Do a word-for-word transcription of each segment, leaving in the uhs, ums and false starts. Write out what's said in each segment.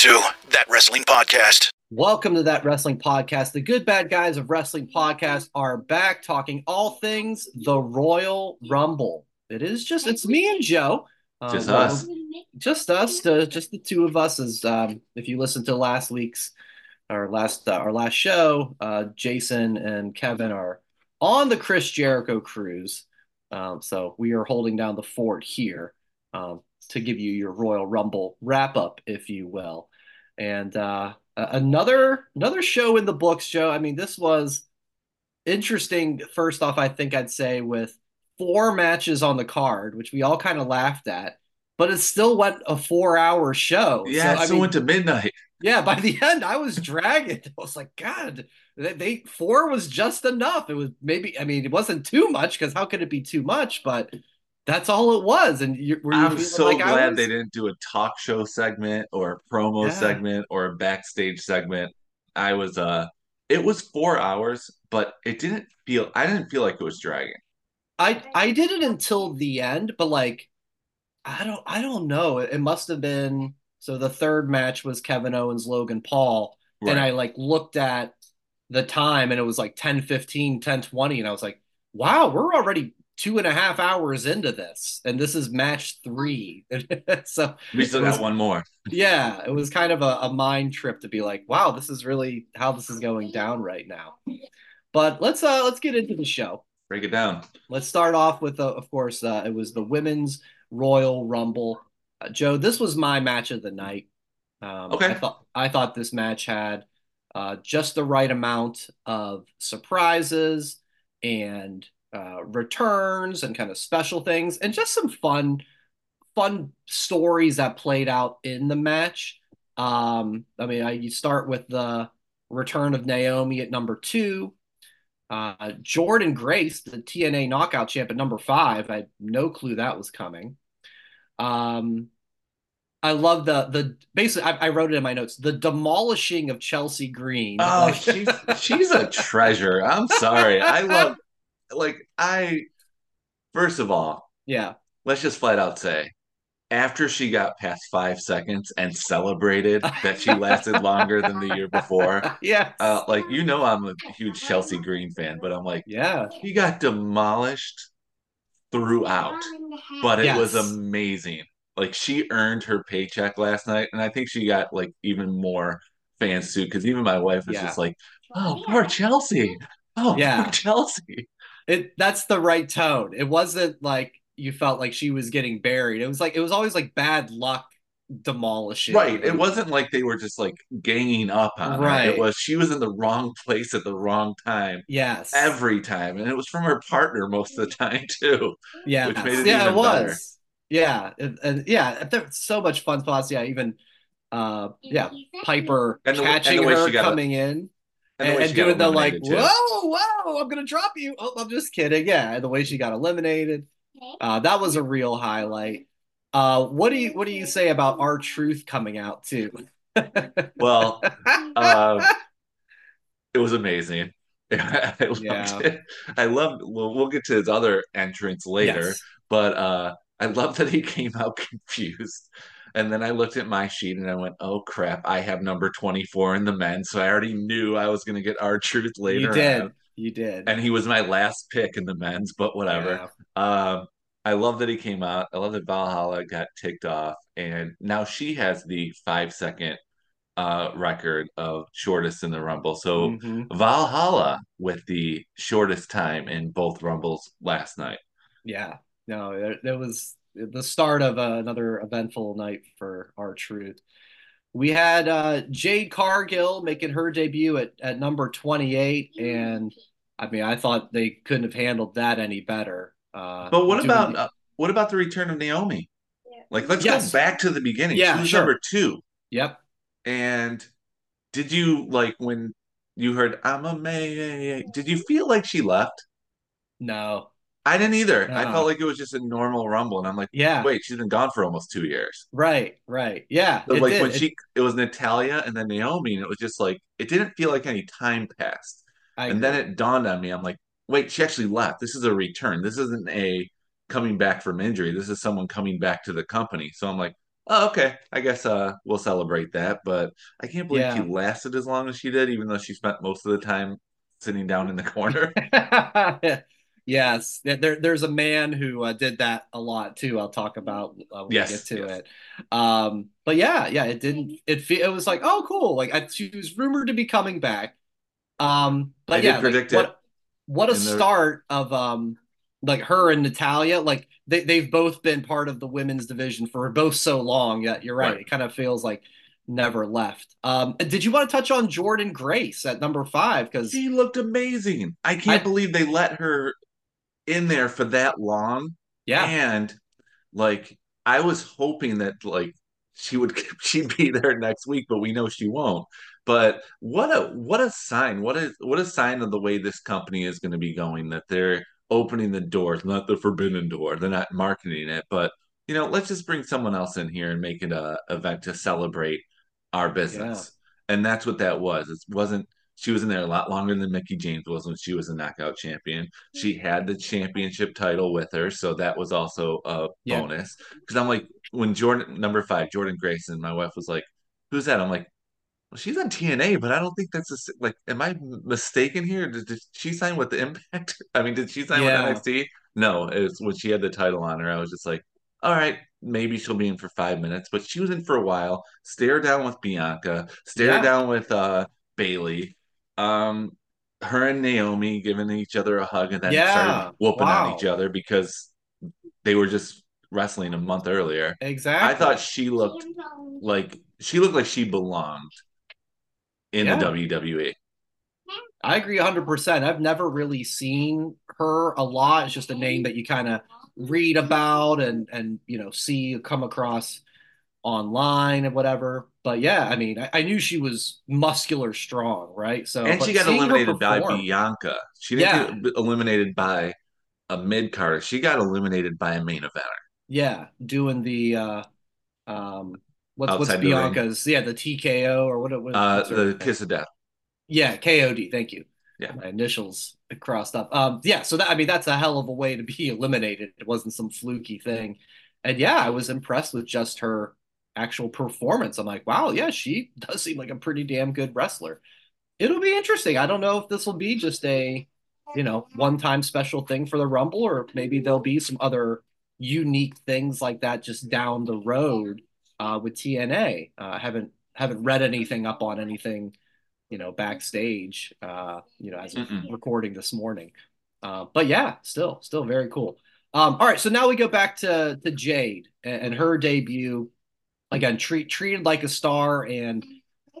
to That Wrestling Podcast. Welcome to That Wrestling Podcast. The good bad guys of Wrestling Podcast are back talking all things the Royal Rumble. It is just, it's me and Joe. Um, just us. Um, just us, uh, just the two of us. Is, um, if you listen to last week's, our last, uh, our last show, uh, Jason and Kevin are on the Chris Jericho cruise. Um, so we are holding down the fort here. Um, to give you your Royal Rumble wrap-up, if you will. And uh, another another show in the books, Joe. I mean, this was interesting. First off, I think I'd say with four matches on the card, which we all kind of laughed at, but it still went a four-hour show. Yeah, so, it I still mean, went to midnight. Yeah, by the end, I was dragging. I was like, God, they, they four was just enough. It was maybe, I mean, it wasn't too much, because how could it be too much, but... That's all it was. And you, were you I'm so like glad I was? They didn't do a talk show segment or a promo yeah. segment or a backstage segment. I was, uh, it was four hours, but it didn't feel, I didn't feel like it was dragging. I, I did it until the end, but like, I don't, I don't know. It, it must have been. So the third match was Kevin Owens, Logan Paul. Right. And I like looked at the time and it was like ten fifteen, ten twenty. And I was like, wow, we're already two and a half hours into this, and this is match three. So we still got one more. Yeah, it was kind of a, a mind trip to be like, wow, this is really how this is going down right now. But let's uh let's get into the show. Break it down. Let's start off with, uh, of course, uh, it was the Women's Royal Rumble. Uh, Joe, this was my match of the night. Um, okay. I thought, I thought this match had uh, just the right amount of surprises and Uh, returns and kind of special things and just some fun fun stories that played out in the match. Um, I mean, I, you start with the return of Naomi at number two. Uh, Jordynne Grace, the T N A knockout champ at number five. I had no clue that was coming. Um, I love the, the basically, I, I wrote it in my notes, the demolishing of Chelsea Green. Oh, like, she's, she's a treasure. I'm sorry. I love Like, I, first of all, yeah, let's just flat out say, after she got past five seconds and celebrated that she lasted longer than the year before, yeah, uh, like, you know, I'm a huge Chelsea Green fan, but I'm like, yeah, she got demolished throughout, but it yes. was amazing. Like, she earned her paycheck last night, and I think she got, like, even more fans, too, because even my wife was yeah. just like, oh, poor Chelsea. Oh, yeah. poor Chelsea. It that's the right tone. It wasn't like you felt like she was getting buried. It was like it was always like bad luck demolishing. Right. It wasn't like they were just like ganging up on right. her. It was she was in the wrong place at the wrong time. Yes. Every time. And it was from her partner most of the time too. Yeah. Which made it yeah, even it was. Better. Yeah. And, and yeah, there's so much fun spots. Yeah, even uh yeah, Piper and the, catching and the her coming it. in. And, and, and doing the like, too. whoa, whoa, I'm going to drop you. Oh, I'm just kidding. Yeah, the way she got eliminated. Uh, that was a real highlight. Uh, what do you what do you say about R-Truth coming out, too? well, uh, it was amazing. I loved yeah. it. I loved well, we'll get to his other entrance later. Yes. But uh, I love that he came out confused. And then I looked at my sheet and I went, oh, crap, I have number twenty-four in the men. So I already knew I was going to get R-Truth later. You did. On. You did. And he was my last pick in the men's, but whatever. Yeah. Um, I love that he came out. I love that Valhalla got ticked off. And now she has the five-second uh, record of shortest in the Rumble. So mm-hmm. Valhalla with the shortest time in both Rumbles last night. Yeah. No, it, it was... the start of uh, another eventful night for R-Truth. We had uh, Jade Cargill making her debut at, at number twenty-eight, and I mean, I thought they couldn't have handled that any better. Uh, but what about the... uh, what about the return of Naomi? Yeah. Like, let's yes. go back to the beginning. Yeah, she was sure. number two. Yep. And did you like when you heard "I'm a man"? Did you feel like she left? No. I didn't either. No. I felt like it was just a normal Rumble, and I'm like, yeah. wait, she's been gone for almost two years. Right, right, yeah. So like did. when it... she, it was Natalya and then Naomi, and it was just like it didn't feel like any time passed. I and agree. Then it dawned on me, I'm like, wait, she actually left. This is a return. This isn't a coming back from injury. This is someone coming back to the company. So I'm like, oh, okay, I guess uh, we'll celebrate that. But I can't believe yeah. she lasted as long as she did, even though she spent most of the time sitting down in the corner. Yes, there, there's a man who uh, did that a lot too. I'll talk about uh, when yes, we get to yes. it. Um, but yeah, yeah, it didn't. It fe- it was like, oh, cool. Like I, she was rumored to be coming back. Um, but I yeah, did predict like, it. What, what a the... start of um, like her and Natalya. Like they they've both been part of the women's division for both so long. Yeah, you're right. right. It kind of feels like never left. Um, did you want to touch on Jordynne Grace at number five? Because she looked amazing. I can't I, believe they let her in there for that long. Yeah. And like I was hoping that like she would she'd be there next week, but we know she won't. But what a what a sign. What a what a sign of the way this company is going to be going, that they're opening the doors, not the forbidden door. They're not marketing it, but you know, let's just bring someone else in here and make it a event to celebrate our business. Yeah. And that's what that was. It wasn't She was in there a lot longer than Mickie James was when she was a knockout champion. She had the championship title with her, so that was also a yeah. bonus. Because I'm like, when Jordynne, number five, Jordynne Grace, and my wife was like, who's that? I'm like, well, she's on T N A, but I don't think that's a, like, am I mistaken here? Did, did she sign with the Impact? I mean, did she sign yeah. with N X T? No, it's when she had the title on her, I was just like, all right, maybe she'll be in for five minutes. But she was in for a while, stare down with Bianca, stare yeah. down with uh, Bayley. Um, her and Naomi giving each other a hug and then yeah. started whooping wow. on each other because they were just wrestling a month earlier. Exactly. I thought she looked like she looked like she belonged in yeah. the W W E. I agree one hundred percent. I've never really seen her a lot. It's just a name that you kind of read about and and you know see come across online and whatever. But yeah, I mean, I, I knew she was muscular strong, right? So and she got eliminated by Bianca. She didn't yeah. get eliminated by a mid-carder. She got eliminated by a main eventer. Yeah, doing the uh, um, what's Outside what's Bianca's? Ring. Yeah, the T K O or what? what uh, the kiss of death. Yeah, K O D. Thank you. Yeah, my initials crossed up. Um, yeah, so that I mean, that's a hell of a way to be eliminated. It wasn't some fluky thing, and yeah, I was impressed with just her actual performance. I'm like, wow, yeah, she does seem like a pretty damn good wrestler. It'll be interesting. I don't know if this will be just a, you know, one-time special thing for the Rumble, or maybe there'll be some other unique things like that just down the road uh, with T N A. I uh, haven't haven't read anything up on anything, you know, backstage, uh, you know, as of Mm-mm. recording this morning. Uh, but yeah, still, still very cool. Um, all right, so now we go back to to Jade and, and her debut. Again, treat, treated like a star, and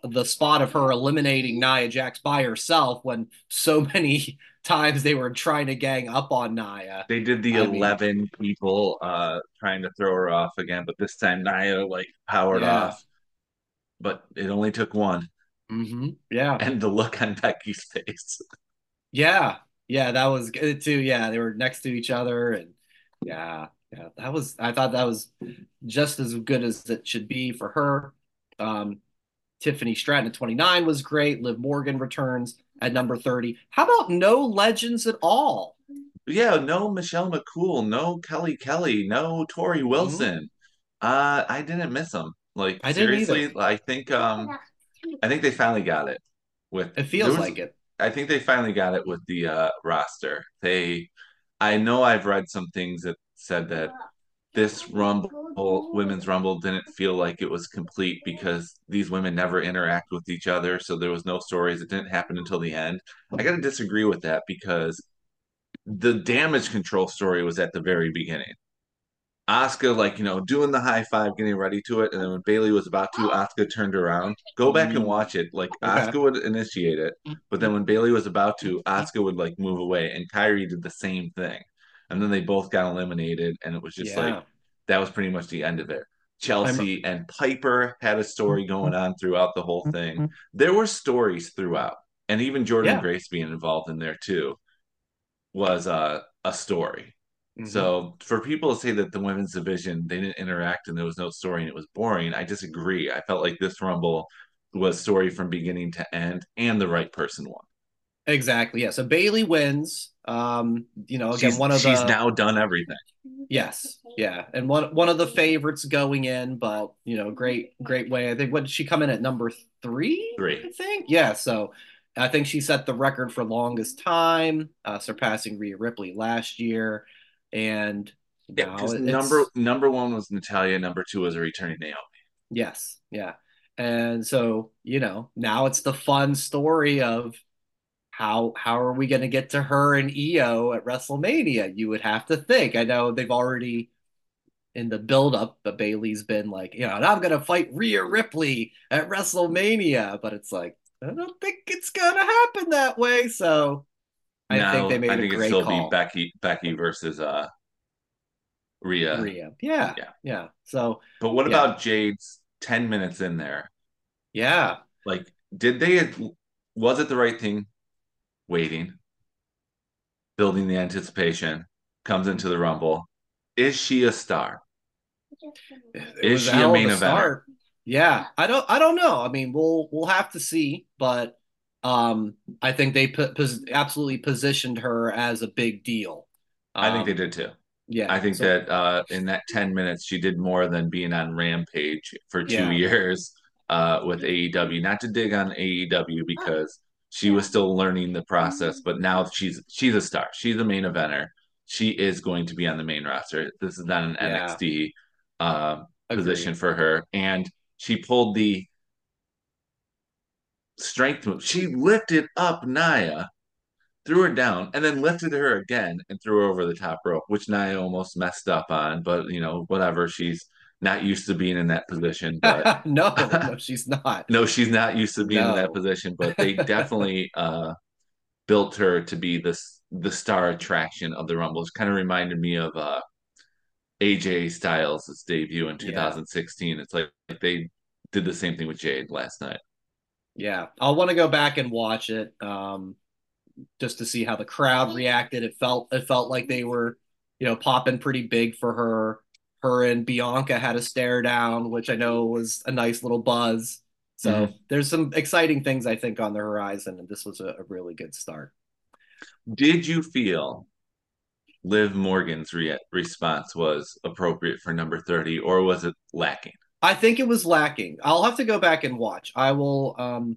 the spot of her eliminating Nia Jax by herself when so many times they were trying to gang up on Nia. They did the I eleven mean, people uh, trying to throw her off again, but this time Nia like powered yeah. off. But it only took one. Mm-hmm. Yeah. And the look on Becky's face. Yeah. Yeah, that was good too. Yeah, they were next to each other, and yeah. Yeah, that was. I thought that was just as good as it should be for her. Um, Tiffany Stratton at twenty-nine was great. Liv Morgan returns at number thirty. How about no legends at all? Yeah, no Michelle McCool, no Kelly Kelly, no Tori Wilson. Mm-hmm. Uh, I didn't miss them. Like I seriously, didn't I think um, I think they finally got it. With it feels was, like it. I think they finally got it with the uh, roster. They, I know I've read some things that said that this Rumble, Women's Rumble, didn't feel like it was complete because these women never interact with each other, so there was no stories. It didn't happen until the end. I got to disagree with that because the damage control story was at the very beginning. Asuka, like, you know, doing the high five, getting ready to it, and then when Bayley was about to, Asuka turned around. Go back and watch it. Like, Asuka okay. would initiate it, but then when Bayley was about to, Asuka would, like, move away, and Kairi did the same thing. And then they both got eliminated, and it was just yeah. like, that was pretty much the end of it. Chelsea I'm... and Piper had a story going on throughout the whole thing. There were stories throughout, and even Jordynne yeah. Grace being involved in there too was uh, a story. Mm-hmm. So for people to say that the women's division, they didn't interact and there was no story and it was boring, I disagree. I felt like this Rumble was story from beginning to end, and the right person won. Exactly. Yeah. So Bayley wins. Um, you know, again, she's, one of she's the, now done everything. Yes. Yeah. And one one of the favorites going in, but you know, great, great way. I think what did she come in at number three? Three. I think. Yeah. So I think she set the record for longest time, uh, surpassing Rhea Ripley last year. And yeah, because number number one was Natalya, number two was a returning Naomi. Yes. Yeah. And so, you know, now it's the fun story of how how are we going to get to her and Io at WrestleMania? You would have to think. I know they've already, in the build-up, but Bayley's been like, you know, and I'm going to fight Rhea Ripley at WrestleMania. But it's like, I don't think it's going to happen that way. So I no, think they made I think a great call. I think it'll be Becky, Becky versus uh, Rhea. Rhea. Yeah. Yeah. Yeah. So, but what yeah. about Jade's ten minutes in there? Yeah. Like, did they, was it the right thing? Waiting, building the anticipation, comes into the Rumble. Is she a star? Is she a main eventer? Yeah, I don't, I don't know. I mean, we'll we'll have to see, but um, I think they put, pos- absolutely positioned her as a big deal. Um, I think they did too. Yeah, I think so, that uh, in that ten minutes, she did more than being on Rampage for two yeah. years uh, with A E W. Not to dig on A E W because. She was still learning the process, but now she's she's a star. She's a main eventer. She is going to be on the main roster. This is not an yeah. N X T uh, position for her. And she pulled the strength move. She lifted up Nia, threw her down, and then lifted her again and threw her over the top rope, which Nia almost messed up on. But, you know, whatever. She's not used to being in that position, but no, no, she's not. No, she's not used to being no. in that position, but they definitely uh, built her to be this the star attraction of the Rumble. It kind of reminded me of uh, A J Styles' debut in two thousand sixteen. Yeah. It's like, like they did the same thing with Jade last night. Yeah, I'll want to go back and watch it um, just to see how the crowd reacted. It felt it felt like they were, you know, popping pretty big for her. Her and Bianca had a stare down, which I know was a nice little buzz. So mm-hmm. there's some exciting things, I think, on the horizon, and this was a, a really good start. Did you feel Liv Morgan's re- response was appropriate for number thirty, or was it lacking? I think it was lacking. I'll have to go back and watch. I will... Um,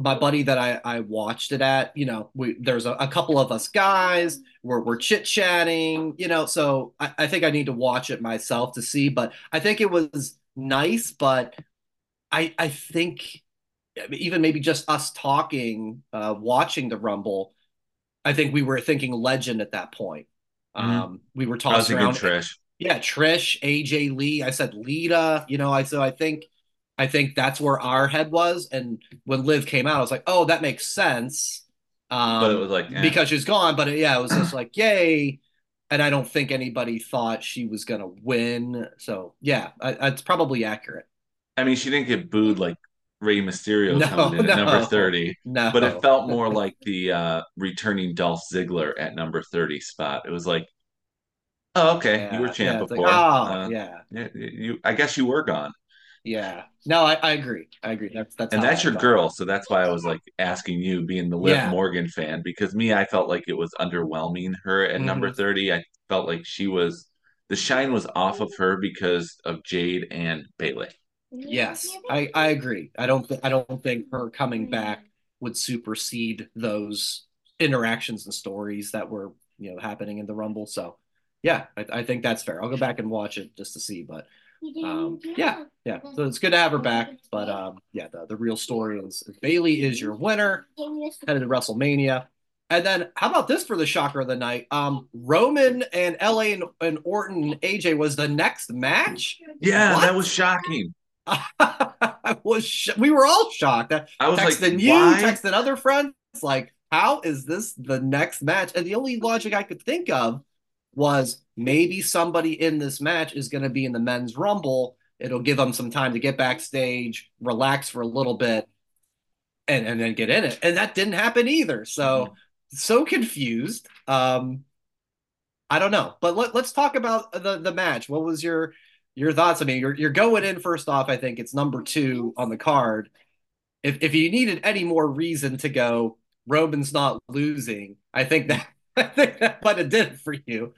my buddy that I, I watched it at, you know, we, there's a, a couple of us guys where we're chit-chatting, you know, so I, I think I need to watch it myself to see, but I think it was nice, but I I think even maybe just us talking, uh, watching the Rumble, I think we were thinking legend at that point. Mm-hmm. Um, we were tossing around. Trish. Yeah, Trish, A J Lee, I said Lita, you know, I so I think... I think that's where our head was. And when Liv came out, I was like, oh, that makes sense. Um, but it was like, eh. Because she's gone. But it, yeah, it was just like, yay. And I don't think anybody thought she was going to win. So, yeah, I, it's probably accurate. I mean, she didn't get booed like Rey Mysterio no, coming in no, at number thirty. No. But it felt more like the uh, returning Dolph Ziggler at number thirty spot. It was like, oh, okay, yeah, you were champ yeah, before. Like, oh, uh, yeah. You, you, I guess you were gone. Yeah. No, I, I agree. I agree. That's that's and that's I your thought. Girl, so that's why I was like asking you, being the Liv yeah. Morgan fan, because me, I felt like it was underwhelming. Her at mm-hmm. number thirty, I felt like she was the shine was off of her because of Jade and Bayley. Yes, I, I agree. I don't th- I don't think her coming back would supersede those interactions and stories that were you know happening in the Rumble. So yeah, I, I think that's fair. I'll go back and watch it just to see, but. Um, yeah, yeah. So it's good to have her back, but um, yeah, the, the real story is Bayley is your winner, headed to WrestleMania, and then how about this for the shocker of the night? Um, Roman and L A and, and Orton and A J was the next match. Yeah, what? That was shocking. I was sh- we were all shocked. I, I was texting like, you, why? Texting other friends, like, how is this the next match? And the only logic I could think of was. Maybe somebody in this match is going to be in the men's rumble. It'll give them some time to get backstage, relax for a little bit, and, and then get in it. And that didn't happen either. So, mm-hmm. so confused. Um, I don't know. But let, let's talk about the, the match. What was your your thoughts? I mean, you're, you're going in first off, I think. It's number two on the card. If, if you needed any more reason to go, Roman's not losing, I think that I think that might have did it for you.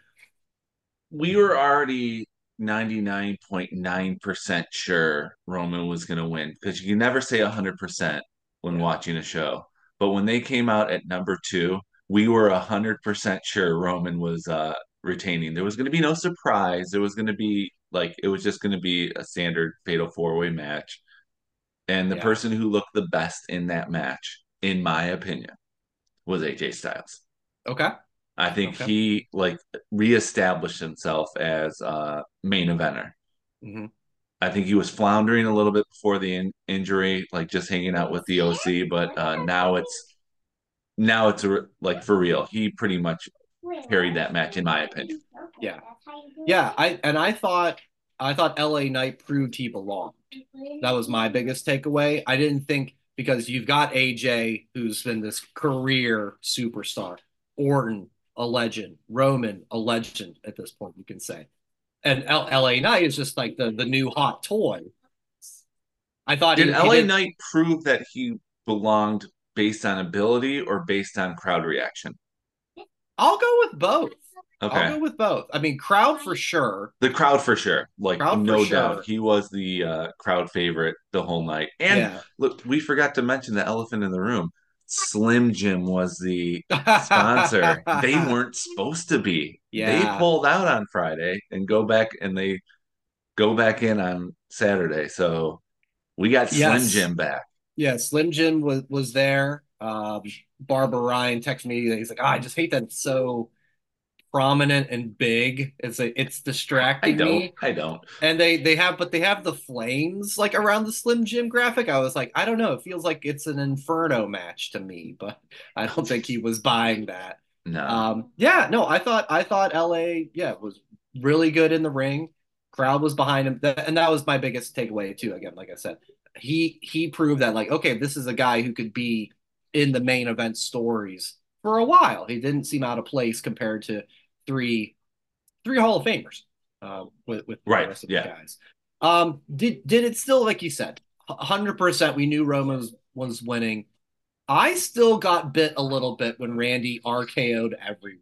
We were already ninety-nine point nine percent sure Roman was going to win, because you can never say one hundred percent when yeah. watching a show. But when they came out at number two, we were one hundred percent sure Roman was uh, retaining. There was going to be no surprise. There was going to be, like, it was just going to be a standard fatal four-way match. And the yeah. person who looked the best in that match, in my opinion, was A J Styles. Okay. I think okay. he, like, reestablished himself as a uh, main eventer. Mm-hmm. I think he was floundering a little bit before the in- injury, like just hanging out with the O C. But uh, now it's now it's a, like, for real. He pretty much carried that match, in my opinion. Yeah, yeah. I and I thought I thought L A Knight proved he belonged. That was my biggest takeaway. I didn't think, because you've got A J, who's been this career superstar, Orton, a legend, Roman, a legend at this point, you can say. And L- LA Knight is just like the, the new hot toy. I thought did he, L A he did... Knight prove that he belonged based on ability or based on crowd reaction? I'll go with both. Okay. I'll go with both. I mean, crowd for sure. The crowd for sure. Like, crowd no doubt. Sure. He was the uh, crowd favorite the whole night. And yeah. look, we forgot to mention the elephant in the room. Slim Jim was the sponsor. They weren't supposed to be. Yeah. They pulled out on Friday and go back and they go back in on Saturday. So we got yes. Slim Jim back. Yeah, Slim Jim was, was there. Um, Barbara Ryan texted me. He's like, oh, I just hate that it's so prominent and big. It's like, it's distracting I don't, me. I don't. And they they have, but they have the flames like around the Slim Jim graphic. I was like, I don't know. It feels like it's an Inferno match to me, but I don't think he was buying that. No. Um, yeah, no, I thought I thought L A, yeah, was really good in the ring. Crowd was behind him. And that was my biggest takeaway too. Again, like I said, he he proved that, like, okay, this is a guy who could be in the main event stories for a while. He didn't seem out of place compared to three three Hall of Famers uh, with, with the right, rest of yeah. the guys. Um, did, did it still, like you said, one hundred percent we knew Roman was, was winning. I still got bit a little bit when Randy R K O'd everyone.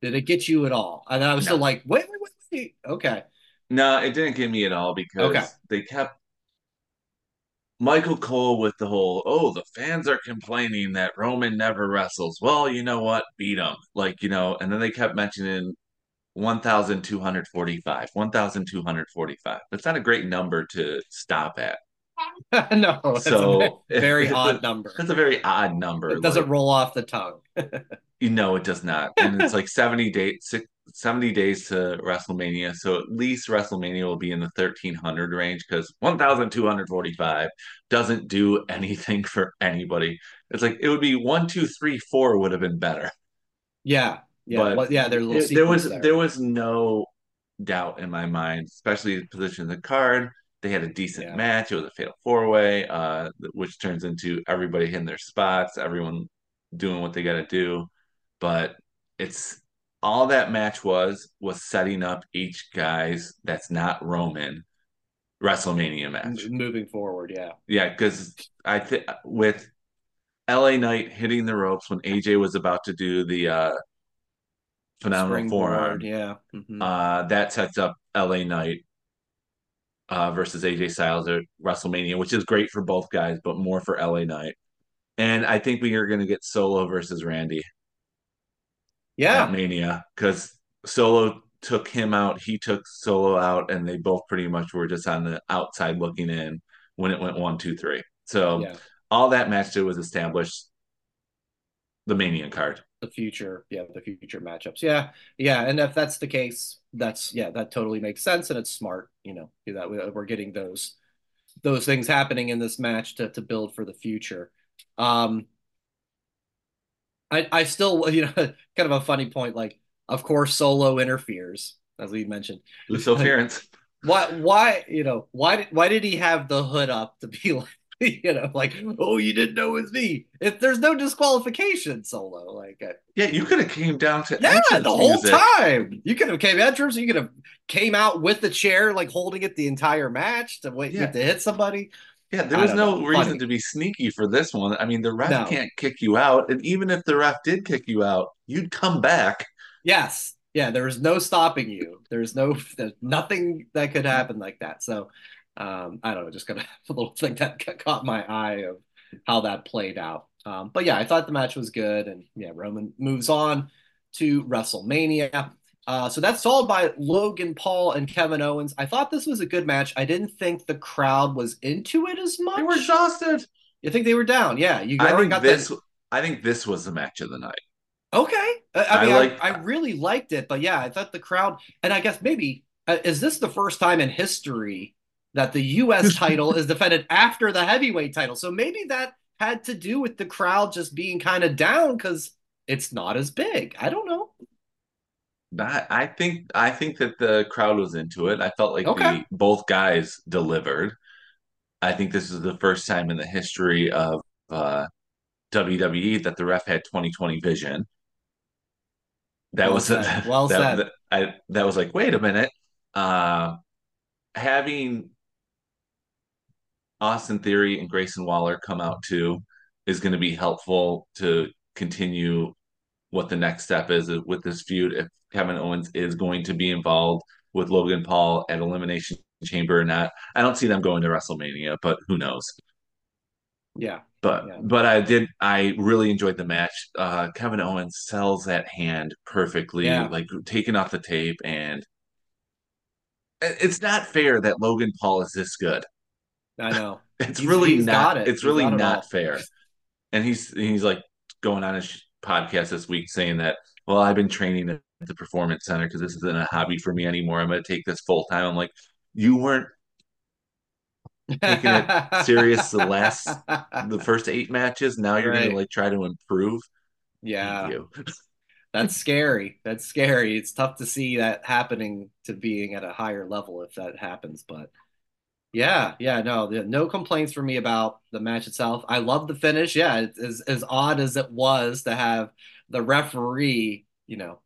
Did it get you at all? And I was no. still like, wait, wait, wait, wait. Okay. No, it didn't get me at all, because okay. they kept Michael Cole with the whole, oh, the fans are complaining that Roman never wrestles. Well, you know what? Beat him. Like, you know, and then they kept mentioning one thousand two hundred forty-five, one thousand two hundred forty-five. That's not a great number to stop at. No, that's so, a very it, odd number. That's a very odd number. It doesn't like, roll off the tongue. You know, it does not. And it's like seventy days, seventy days to WrestleMania. So at least WrestleMania will be in the thirteen hundred range, because one thousand two hundred forty-five doesn't do anything for anybody. It's like, it would be one, two, three, four would have been better. Yeah. Yeah. But well, yeah. There's little it, there was, there. there was no doubt in my mind, especially the position of the card. They had a decent yeah. match. It was a fatal four-way, uh, which turns into everybody hitting their spots, everyone doing what they got to do. But it's all that match was was setting up each guy's that's not Roman WrestleMania match moving forward. Yeah, yeah, because I think with L A Knight hitting the ropes when A J was about to do the uh, phenomenal forearm, yeah, mm-hmm. uh, that sets up L A Knight Uh, versus A J Styles at WrestleMania, which is great for both guys, but more for L A Knight. And I think we are going to get Solo versus Randy. Yeah. At Mania, because Solo took him out, he took Solo out, and they both pretty much were just on the outside looking in when it went one, two, three. So yeah. all that match did was establish the Mania card. The future, yeah, the future matchups, yeah, yeah, and if that's the case, that's yeah, that totally makes sense, and it's smart, you know, that we're getting those those things happening in this match to to build for the future. Um, I I still, you know, kind of a funny point, like, of course Solo interferes, as we mentioned. Uso interference. Why? Why? You know, why did why did he have the hood up to be like? You know, like, oh, you didn't know it was me. If there's no disqualification, Solo, like, I, yeah, you could have came down to yeah the whole music. time. You could have came entrance. You could have came out with the chair, like holding it the entire match to wait yeah. to hit somebody. Yeah, there was no know, reason funny. to be sneaky for this one. I mean, the ref no. can't kick you out. And even if the ref did kick you out, you'd come back. Yes. Yeah, there was no stopping you. There's no, there's nothing that could happen like that. So, um, I don't know, just kind of a little thing that caught my eye of how that played out. Um, but yeah, I thought the match was good. And yeah, Roman moves on to WrestleMania. Uh, so that's followed by Logan Paul and Kevin Owens. I thought this was a good match. I didn't think the crowd was into it as much. They were exhausted. You think they were down? Yeah. You I think got this. The... I think this was the match of the night. Okay. I, I mean, I, like... I, I really liked it, but yeah, I thought the crowd, and I guess maybe, uh, is this the first time in history that the U S title is defended after the heavyweight title? So maybe that had to do with the crowd just being kind of down because it's not as big. I don't know. I think I think that the crowd was into it. I felt like okay. the, both guys delivered. I think this is the first time in the history of uh, W W E that the ref had twenty twenty vision. That well was said. well that, said. That, I, that was like, wait a minute. Uh, having Austin Theory and Grayson Waller come out too is going to be helpful to continue what the next step is with this feud. If Kevin Owens is going to be involved with Logan Paul at Elimination Chamber or not, I don't see them going to WrestleMania, but who knows? Yeah, but yeah. but I did. I really enjoyed the match. Uh, Kevin Owens sells that hand perfectly, yeah. like taking off the tape, and it's not fair that Logan Paul is this good. I know it's he's, really he's not. It. It's he's really not fair, and he's he's like going on his podcast this week saying that, well, I've been training at the Performance Center because this isn't a hobby for me anymore. I'm going to take this full time. I'm like, you weren't taking it serious the last, the first eight matches. Now you're right. going to like try to improve. Yeah. That's scary. That's scary. It's tough to see that happening to being at a higher level if that happens, but Yeah, yeah, no, no complaints for me about the match itself. I love the finish. Yeah, it's as, as odd as it was to have the referee, you know,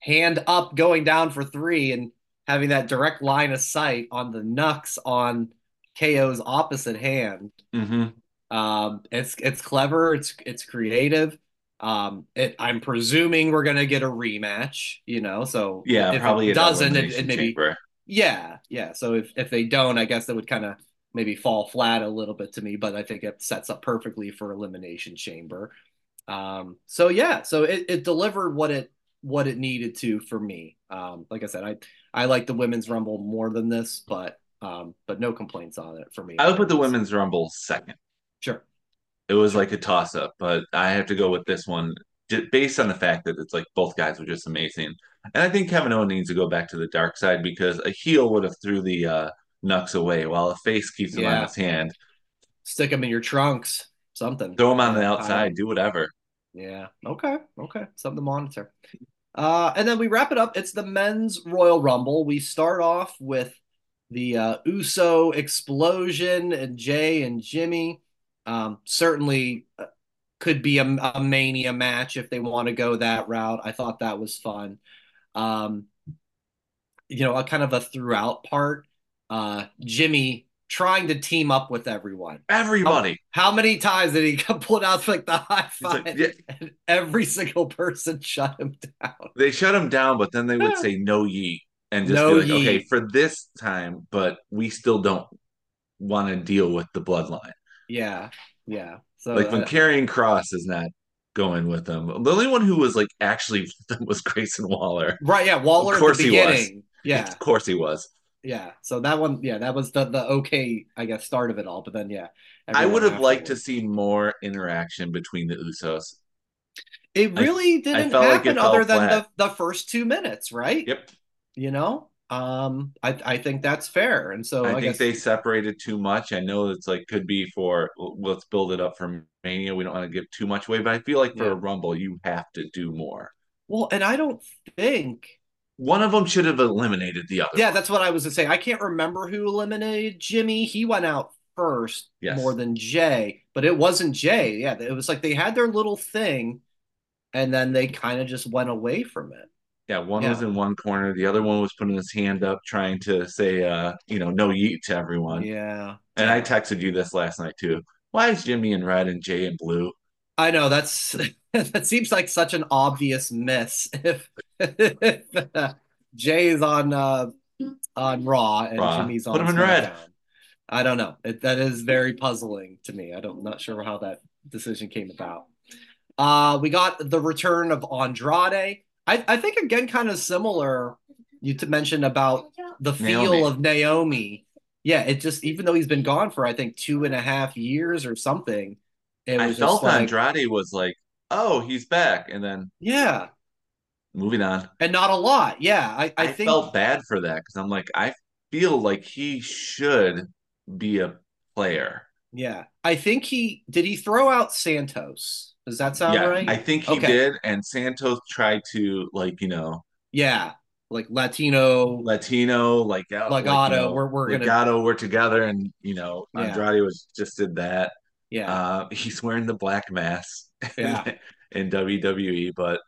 hand up going down for three and having that direct line of sight on the knucks on K O's opposite hand. Mm-hmm. Um, it's it's clever. It's it's creative. Um, it, I'm presuming we're gonna get a rematch. You know, so yeah, if probably it doesn't. It, it maybe. Chamber. Yeah, yeah. So if, if they don't, I guess that would kind of maybe fall flat a little bit to me, but I think it sets up perfectly for Elimination Chamber. Um, so yeah, so it, it delivered what it what it needed to for me. Um, like I said, I I like the Women's Rumble more than this, but um, but no complaints on it for me. I would put the Women's Rumble second. Sure. It was like a toss-up, but I have to go with this one based on the fact that it's like both guys were just amazing. And I think Kevin Owens needs to go back to the dark side because a heel would have threw the uh, knucks away while a face keeps him yeah. on his hand. Stick them in your trunks, something. Throw them on the outside, do whatever. Yeah, okay, okay, something to monitor. Uh, and then we wrap it up. It's the Men's Royal Rumble. We start off with the uh, Uso explosion and Jey and Jimmy. Um, certainly could be a, a Mania match if they want to go that route. I thought that was fun. Um, you know, a kind of a throughout part. Uh, Jimmy trying to team up with everyone. Everybody. How, how many times did he pull out like the high five? Like, yeah. And every single person shut him down. They shut him down, but then they would say no ye and just no be like, ye. Okay, for this time, but we still don't want to deal with the bloodline. Yeah, yeah. So like when uh, Karrion Kross is not going with them. The only one who was like actually was Grayson Waller. Right, yeah, Waller at the beginning. Yeah. Of course he was. Yeah. So that one, yeah, that was the the okay, I guess, start of it all. But then yeah. I would have liked to see more interaction between the Usos. It really I, didn't I happen like other than the, the first two minutes, right? Yep. You know? Um, I, I think that's fair, and so I, I think guess... they separated too much. I know it's like could be for let's build it up for Mania. We don't want to give too much away, but I feel like for yeah. a Rumble, you have to do more. Well, and I don't think one of them should have eliminated the other. Yeah, that's what I was gonna say. I can't remember who eliminated Jimmy. He went out first, yes. more than Jey, but it wasn't Jey. Yeah, it was like they had their little thing, and then they kind of just went away from it. Yeah, one yeah. was in one corner. The other one was putting his hand up, trying to say, uh, you know, no yeet to everyone. Yeah, and I texted you this last night too. Why is Jimmy in red and Jey in blue? I know, that's that seems like such an obvious miss. If, if uh, Jey is on uh, on Raw and Raw. Jimmy's on, put him in red. I don't know. It, that is very puzzling to me. I don't, I'm not sure how that decision came about. Uh, we got the return of Andrade. I, I think, again, kind of similar. You mentioned about the feel Naomi. of Naomi. Yeah, it just, even though he's been gone for, I think, two and a half years or something. It was I felt like, Andrade was like, oh, he's back. And then, yeah, moving on. And not a lot. Yeah. I, I, I think, felt bad for that because I'm like, I feel like he should be a player. Yeah. I think he, did he throw out Santos? Does that sound yeah, right? I think he okay. did. And Santos tried to, like, you know. Yeah. Like Latino. Latino. Like, Legato. Like, you know, we're we're going to. We're together. And, you know, Andrade yeah. was just did that. Yeah, uh, he's wearing the black mask yeah. in W W E. But,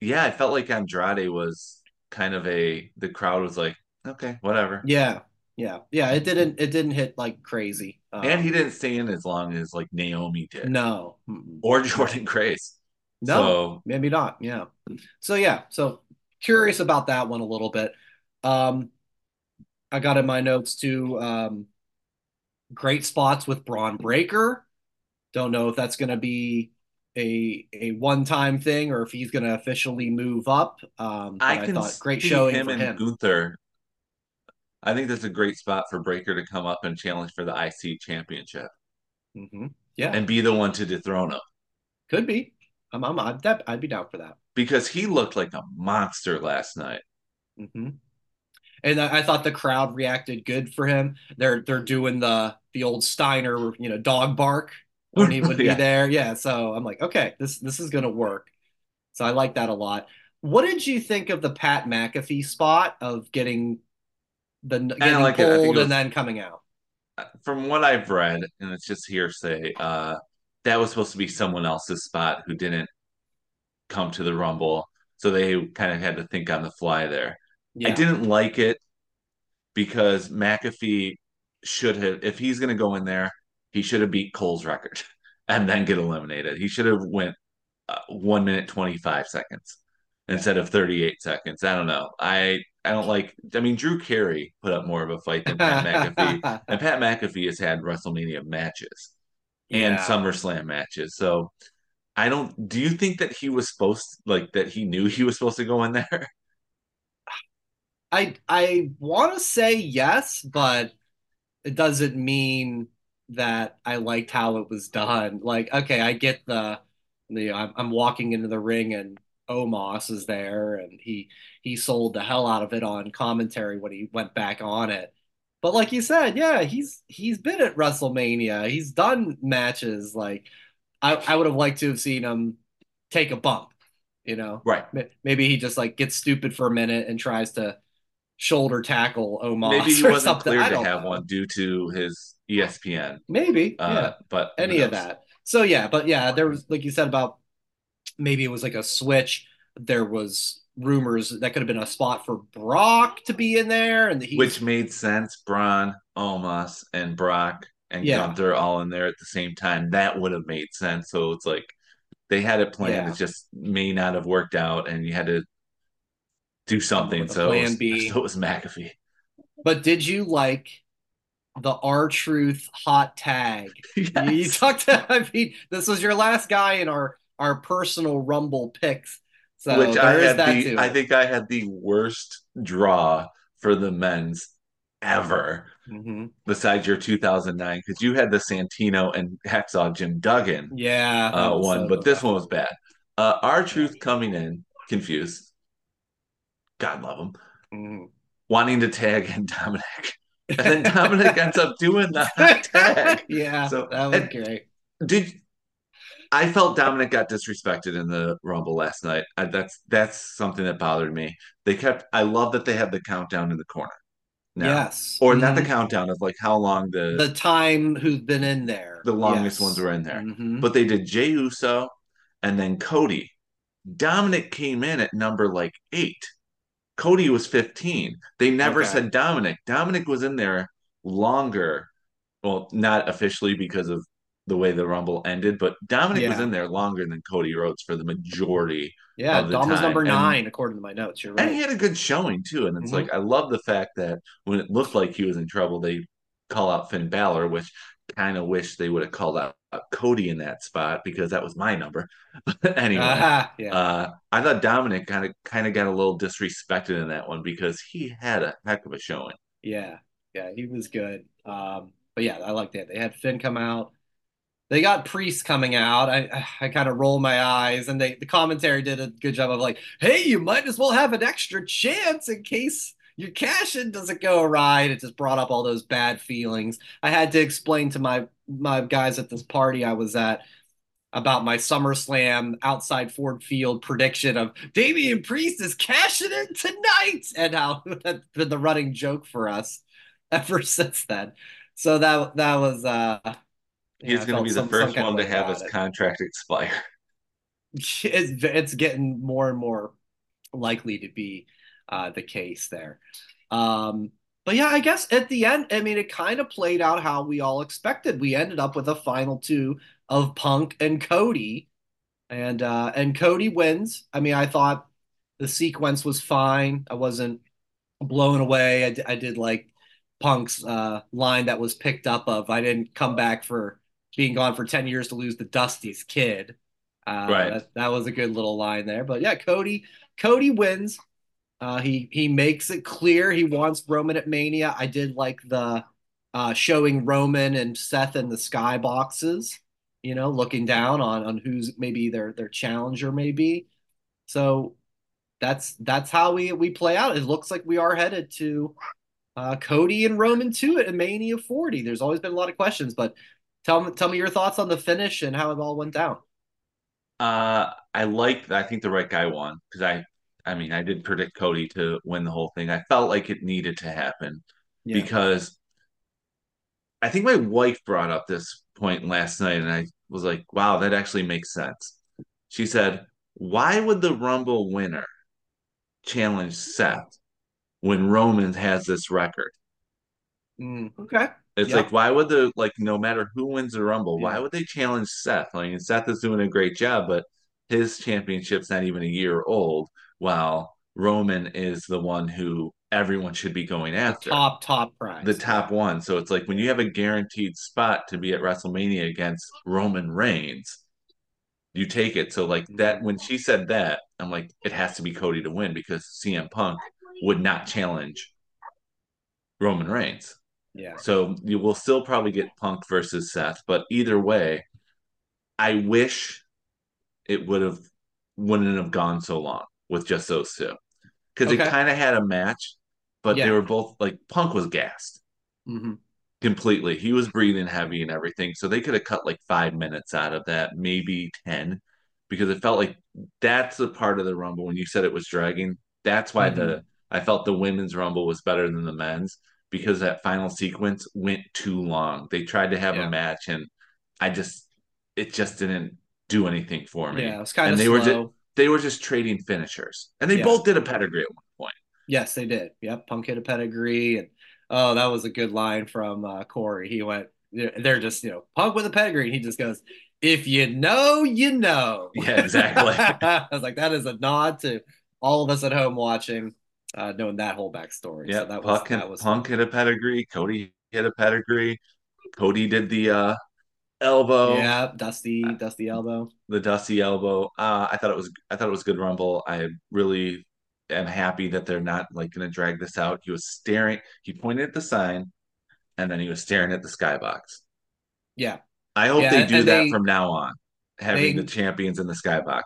yeah, I felt like Andrade was kind of a – the crowd was like, okay, whatever. Yeah, yeah, yeah. It didn't it didn't hit, like, crazy. Um, and he didn't stay in as long as, like, Naomi did. No. Or Jordynne Grace. No, so, maybe not, yeah. So, yeah, so curious about that one a little bit. Um, I got in my notes, too, um, great spots with Braun Breaker. Don't know if that's going to be a a one-time thing or if he's going to officially move up. Um, I, can I thought great showing him for and him. Gunther. I think that's a great spot for Breaker to come up and challenge for the I C championship. Mm-hmm. Yeah, and be the one to dethrone him. Could be. I'm, I'm, I'm that, I'd be down for that. Because he looked like a monster last night. Mm-hmm. And I thought the crowd reacted good for him. They're they're doing the the old Steiner, you know, dog bark. When he would be yeah. there. Yeah. So I'm like, okay, this this is going to work. So I like that a lot. What did you think of the Pat McAfee spot of getting the getting like pulled was, and then coming out? From what I've read, and it's just hearsay, uh, that was supposed to be someone else's spot who didn't come to the Rumble. So they kind of had to think on the fly there. Yeah. I didn't like it because McAfee should have, if he's going to go in there, he should have beat Cole's record and then get eliminated. He should have went uh, one minute, twenty-five seconds instead of thirty-eight seconds. I don't know. I, I don't like, I mean, Drew Carey put up more of a fight than Pat McAfee and Pat McAfee has had WrestleMania matches and yeah. SummerSlam matches. So I don't, do you think that he was supposed to, like that he knew he was supposed to go in there? I, I want to say yes, but it doesn't mean that I liked how it was done. Like, okay, I get the, the I'm, I'm walking into the ring and Omos is there and he he sold the hell out of it on commentary when he went back on it. But like you said, yeah, he's he's been at WrestleMania. He's done matches. Like, I, I would have liked to have seen him take a bump, you know? Right. Maybe he just like gets stupid for a minute and tries to shoulder tackle Omos. Maybe he wasn't cleared to have know. one due to his E S P N. Maybe, uh, yeah. But any of that. So yeah, but yeah, there was, like you said, about maybe it was like a switch. There was rumors that could have been a spot for Brock to be in there, and the which made sense. Braun, Omos, and Brock and yeah. Gunther all in there at the same time. That would have made sense. So it's like they had it planned. Yeah. It just may not have worked out, and you had to do something. So it, was, B. so it was McAfee. But did you like the R-Truth hot tag? Yes. You talked to, I mean, this was your last guy in our, our personal Rumble picks. So Which I, had that the, I think I had the worst draw for the men's ever, mm-hmm. besides your two thousand nine, because you had the Santino and Hacksaw Jim Duggan yeah, uh, one, so but bad. This one was bad. Uh, R-Truth coming in, confused. God love him. Mm-hmm. Wanting to tag in Dominic. And then Dominic ends up doing the hot tag. Yeah, so, that was great. Did I felt Dominic got disrespected in the Rumble last night. I, that's that's something that bothered me. They kept. I love that they have the countdown in the corner. Now. Yes, or mm-hmm. not the countdown of like how long the the time who's been in there. The longest yes. ones were in there, mm-hmm. but they did Jey Uso and then Cody. Dominic came in at number like eight. Cody was fifteen. They never okay. said Dominic. Dominic was in there longer well, not officially because of the way the Rumble ended, but Dominic yeah. was in there longer than Cody Rhodes for the majority yeah, of the Dom time. Yeah, Dom was number and, nine, according to my notes. You're right. And he had a good showing, too. And it's mm-hmm. like, I love the fact that when it looked like he was in trouble, they call out Finn Balor, which kind of wish they would have called out Cody in that spot because that was my number. But anyway, uh-huh, yeah. uh, I thought Dominic kind of kind of got a little disrespected in that one because he had a heck of a showing. Yeah, yeah, he was good. Um, but yeah, I like that. They had Finn come out. They got Priest coming out. I I kind of roll my eyes, and they the commentary did a good job of like, hey, you might as well have an extra chance in case your cash-in doesn't go awry. It just brought up all those bad feelings. I had to explain to my my guys at this party I was at about my SummerSlam outside Ford Field prediction of Damian Priest is cashing in tonight, and how that's been the running joke for us ever since then. So that that was. Uh, He's yeah, going to be the some, first some one to have his it. contract expire. It's, it's getting more and more likely to be uh, the case there. Um, but yeah, I guess at the end, I mean, it kind of played out how we all expected. We ended up with a final two of Punk and Cody. And, uh, and Cody wins. I mean, I thought the sequence was fine. I wasn't blown away. I, d- I did like Punk's uh, line that was picked up of, I didn't come back for... being gone for ten years to lose the Dusty's kid. Uh, right. That, that was a good little line there. But yeah, Cody Cody wins. Uh, he he makes it clear he wants Roman at Mania. I did like the uh, showing Roman and Seth in the sky boxes, you know, looking down on, on who's maybe their, their challenger may be. So that's that's how we, we play out. It looks like we are headed to uh, Cody and Roman two at Mania forty. There's always been a lot of questions, but Tell me, tell me your thoughts on the finish and how it all went down. Uh, I liked, I think the right guy won because I, I mean, I did predict Cody to win the whole thing. I felt like it needed to happen yeah. because I think my wife brought up this point last night and I was like, wow, that actually makes sense. She said, why would the Rumble winner challenge Seth when Roman has this record? Mm, okay. It's yep. like, why would the, like, no matter who wins the Rumble, yeah. why would they challenge Seth? I mean, Seth is doing a great job, but his championship's not even a year old, while Roman is the one who everyone should be going after. The top, top prize. The top one. So it's like, when you have a guaranteed spot to be at WrestleMania against Roman Reigns, you take it. So, like, that, when she said that, I'm like, it has to be Cody to win, because C M Punk would not challenge Roman Reigns. Yeah. So you will still probably get Punk versus Seth, but either way, I wish it would have wouldn't have gone so long with just those two, because okay. it kind of had a match, but yeah. they were both like Punk was gassed mm-hmm. completely. He was breathing heavy and everything, so they could have cut like five minutes out of that, maybe ten, because it felt like that's the part of the Rumble when you said it was dragging. That's why mm-hmm. the I felt the women's Rumble was better than the men's. Because that final sequence went too long. They tried to have yeah. a match, and I just it just didn't do anything for me. Yeah, it was kind and of they slow. were just, they were just trading finishers, and they yeah. both did a pedigree at one point. Yes, they did. Yep, Punk hit a pedigree, and oh, that was a good line from uh, Corey. He went, "They're just you know Punk with a pedigree," and he just goes, "If you know, you know." Yeah, exactly. I was like, that is a nod to all of us at home watching. Uh, knowing that whole backstory. Yeah, so that, Punk was, and, that was Punk hit a pedigree. Cody hit a pedigree. Cody did the uh, elbow. Yeah, dusty, uh, dusty elbow. The dusty elbow. Uh, I thought it was. I thought it was good Rumble. I really am happy that they're not like going to drag this out. He was staring. He pointed at the sign, and then he was staring at the skybox. Yeah, I hope yeah, they and, do and that they, from now on. Having they, the champions in the skybox.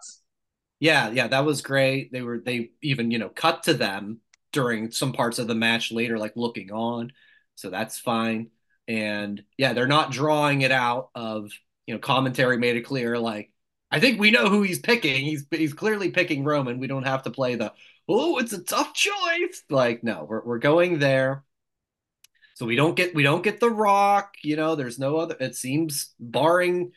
Yeah, yeah, that was great. They were they even, you know, cut to them during some parts of the match later, like looking on. So that's fine. And yeah, they're not drawing it out of, you know, commentary made it clear, like, I think we know who he's picking. He's he's clearly picking Roman. We don't have to play the, oh, it's a tough choice. Like, no, we're we're going there. So we don't get we don't get The Rock, you know, there's no other it seems barring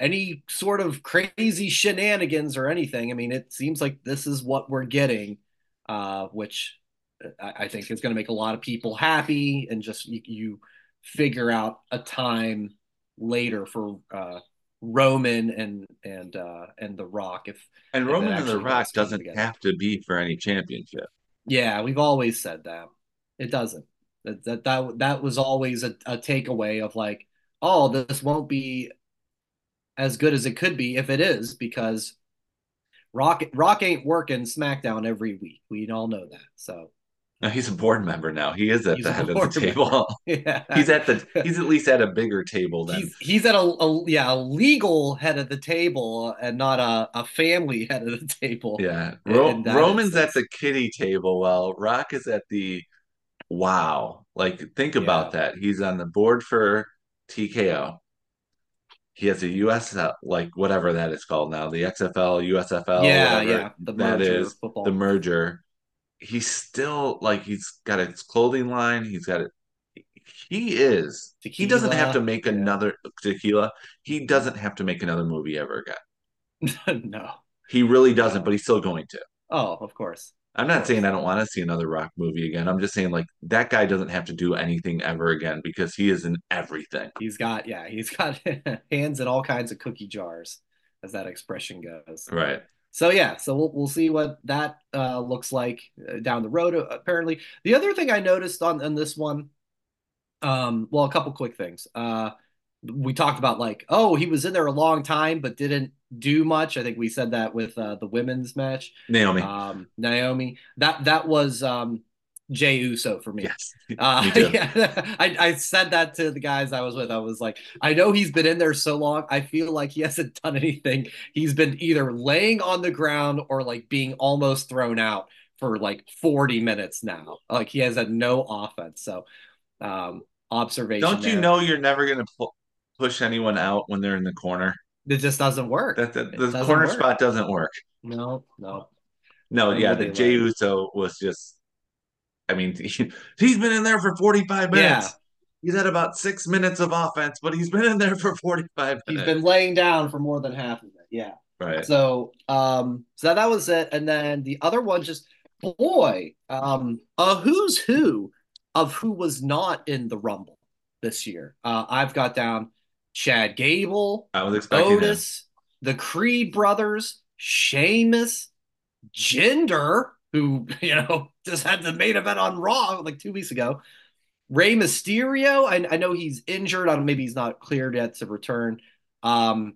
any sort of crazy shenanigans or anything. I mean, it seems like this is what we're getting, uh, which I, I think is going to make a lot of people happy. And just you, you figure out a time later for uh, Roman and and uh, and The Rock. If and if Roman and The Rock doesn't together. have to be for any championship. Yeah, we've always said that. It doesn't. That that that, that was always a, a takeaway of like, oh, this won't be as good as it could be if it is, because Rock Rock ain't working SmackDown every week. We all know that. So. No, he's a board member now. He is at he's the head of the table. Yeah. He's at the. He's at least at a bigger table than he's, he's at a, a yeah a legal head of the table and not a, a family head of the table. Yeah, Ro- Roman's at the kiddie table while Rock is at the wow. Like think yeah. about that. He's on the board for T K O. He has a U S like whatever that is called now, the X F L, U S F L. Yeah, yeah. The merger that is football. The merger. He's still like he's got his clothing line. He's got it. He is. Tequila, he doesn't have to make yeah. another tequila. He doesn't have to make another movie ever again. No, he really doesn't. But he's still going to. Oh, of course. I'm not saying I don't want to see another Rock movie again. I'm just saying like that guy doesn't have to do anything ever again because he is in everything. He's got yeah. He's got hands in all kinds of cookie jars, as that expression goes. Right. So, yeah, so we'll we'll see what that uh, looks like down the road, apparently. The other thing I noticed on, on this one, um, well, a couple quick things. Uh, we talked about, like, oh, he was in there a long time but didn't do much. I think we said that with uh, the women's match. Naomi. Um, Naomi. That that was um, Jey Uso for me. Yes, uh, me too. Yeah, I, I said that to the guys I was with. I was like, I know he's been in there so long. I feel like he hasn't done anything. He's been either laying on the ground or like being almost thrown out for like forty minutes now. Like he has had no offense. So um, observation. Don't you there. know you're never going to pu- push anyone out when they're in the corner? It just doesn't work. That, that, the corner work. spot doesn't work. No, no. No, no yeah, the like. Jey Uso was just... I mean, he, he's been in there for forty-five minutes. Yeah. He's had about six minutes of offense, but he's been in there for forty-five minutes. He's been laying down for more than half of it. Yeah. Right. So, um, so that was it. And then the other one, just, boy, um, a who's who of who was not in the Rumble this year. Uh, I've got down Chad Gable, I was expecting Otis, him. the Creed brothers, Sheamus, Jinder, who, you know, just had the main event on Raw like two weeks ago. Rey Mysterio, I, I know he's injured. I don't, maybe he's not cleared yet to return. Um,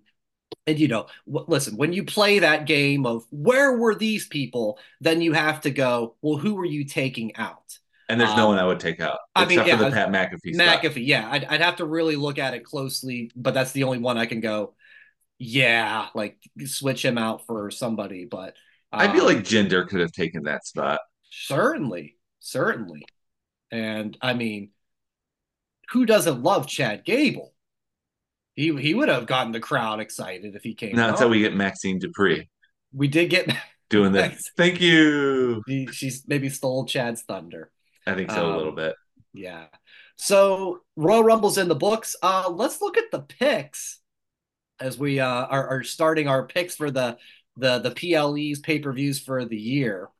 and, you know, w- listen, when you play that game of where were these people, then you have to go, well, who were you taking out? And there's um, no one I would take out. I mean, except yeah, for the Pat McAfee stuff. McAfee, yeah. I'd, I'd have to really look at it closely, but that's the only one I can go, yeah, like switch him out for somebody, but... I feel like Jinder could have taken that spot. Certainly. Certainly. And, I mean, who doesn't love Chad Gable? He he would have gotten the crowd excited if he came. Not until we get Maxine Dupree. We did get... Doing this. Thank you. She, she's maybe stole Chad's thunder. I think so, um, a little bit. Yeah. So, Royal Rumble's in the books. Uh, let's look at the picks as we uh, are, are starting our picks for the... the the P L Es, pay-per-views for the year.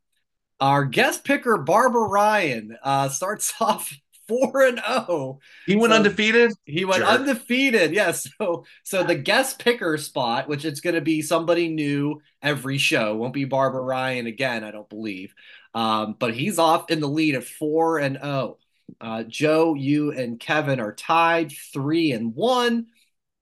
Our guest picker, Barbara Ryan, uh, starts off four and oh. He went so undefeated? He went Jerk. undefeated, yes. Yeah, so, so the guest picker spot, which it's going to be somebody new every show, won't be Barbara Ryan again, I don't believe. Um, but he's off in the lead at four and oh. Uh, Joe, you, and Kevin are tied three and one.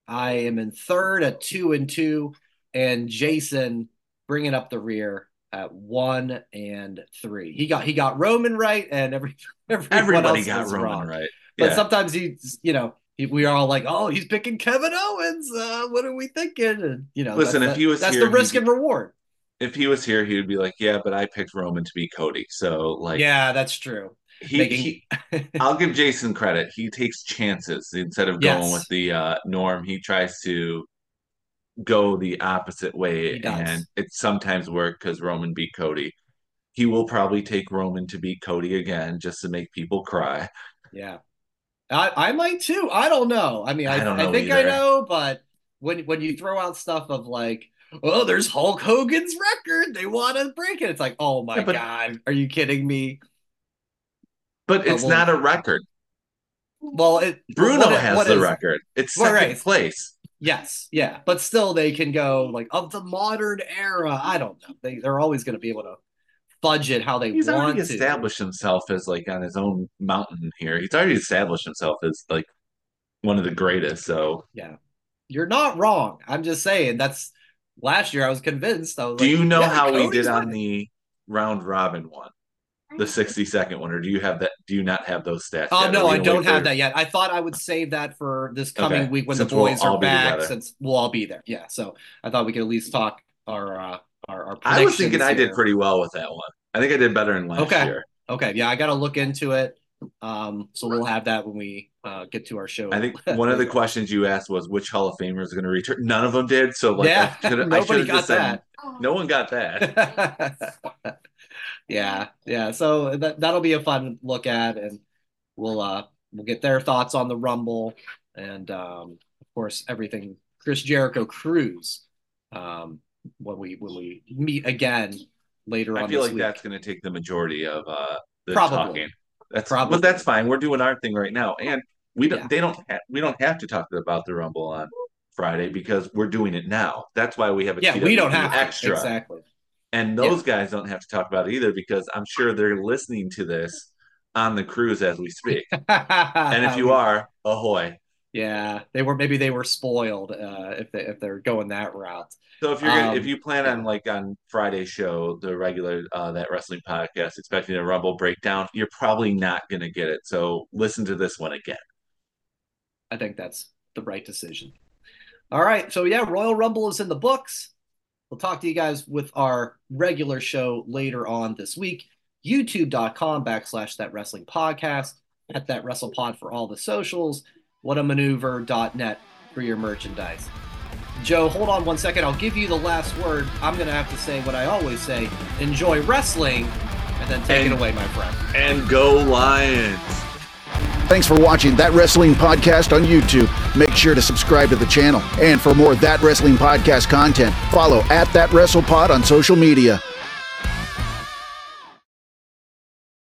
I am in third at two and two. And Jason bringing up the rear at one and three. He got he got Roman right, and every everybody else got Roman wrong. right. Yeah. But sometimes he, you know, he, we are all like, oh, he's picking Kevin Owens. Uh, what are we thinking? And you know, listen, if he was that's here, the risk and reward. If he was here, he would be like, yeah, but I picked Roman to be Cody. So like, yeah, that's true. He, Making... he I'll give Jason credit. He takes chances instead of going yes. with the uh, norm. He tries to go the opposite way, and it sometimes works because Roman beat Cody. He will probably take Roman to beat Cody again just to make people cry. Yeah, I, I might too. I don't know. I mean, I, I, I think either. I know, but when when you throw out stuff of like, well, there's Hulk Hogan's record, they want to break it. It's like, oh my yeah, but, god, are you kidding me? But, but it's we'll, not a record. Well, it, Bruno what, has what the is, record. It's second right. place. Yes, yeah, but still they can go like of the modern era. I don't know. They they're always going to be able to fudge it how they He's want already to. He's established himself as like on his own mountain here. He's already established himself as like one of the greatest. So yeah, you're not wrong. I'm just saying that's last year I was convinced. I was do like, you know yeah, how Cody's we did on the round robin one? The sixty second one, or do you have that? Do you not have those stats? Oh, yet? no, I don't have there? that yet. I thought I would save that for this coming okay. week when since the boys we'll are back, together. since we'll all be there. Yeah, so I thought we could at least talk our uh, our, our predictions. I was thinking here. I did pretty well with that one. I think I did better than last okay. year. Okay, yeah, I got to look into it. Um, so we'll have that when we uh, get to our show. I think one of the questions you asked was which Hall of Famer is going to return. None of them did. So like, yeah, I nobody I got just that. Said, no one got that. Yeah, yeah. So that that'll be a fun look at, and we'll uh we'll get their thoughts on the Rumble, and um of course everything Chris Jericho cruise um when we when we meet again later I on. I feel this like week. That's going to take the majority of uh the Probably. talking. That's Probably. But that's fine. We're doing our thing right now, and we don't. Yeah. They don't. Ha- we don't have to talk about the Rumble on Friday because we're doing it now. That's why we have a yeah. T W E we don't have extra to. Exactly. And those yeah. guys don't have to talk about it either because I'm sure they're listening to this on the cruise as we speak. And if you are, ahoy. Yeah, they were. Maybe they were spoiled uh, if they if they're going that route. So if you're um, gonna, if you plan on like on Friday's show, the regular uh, That Wrestling Podcast, expecting a Rumble breakdown, you're probably not gonna get it. So listen to this one again. I think that's the right decision. All right, so yeah, Royal Rumble is in the books. We'll talk to you guys with our regular show later on this week. YouTube.com backslash That Wrestling Podcast. At That Wrestle Pod for all the socials. What a Maneuver dot net for your merchandise. Joe, hold on one second. I'll give you the last word. I'm going to have to say what I always say. Enjoy wrestling. And then take and, it away, my friend. And go Lions. Thanks for watching That Wrestling Podcast on YouTube. Make sure to subscribe to the channel. And for more That Wrestling Podcast content, follow at That Wrestle Pod on social media.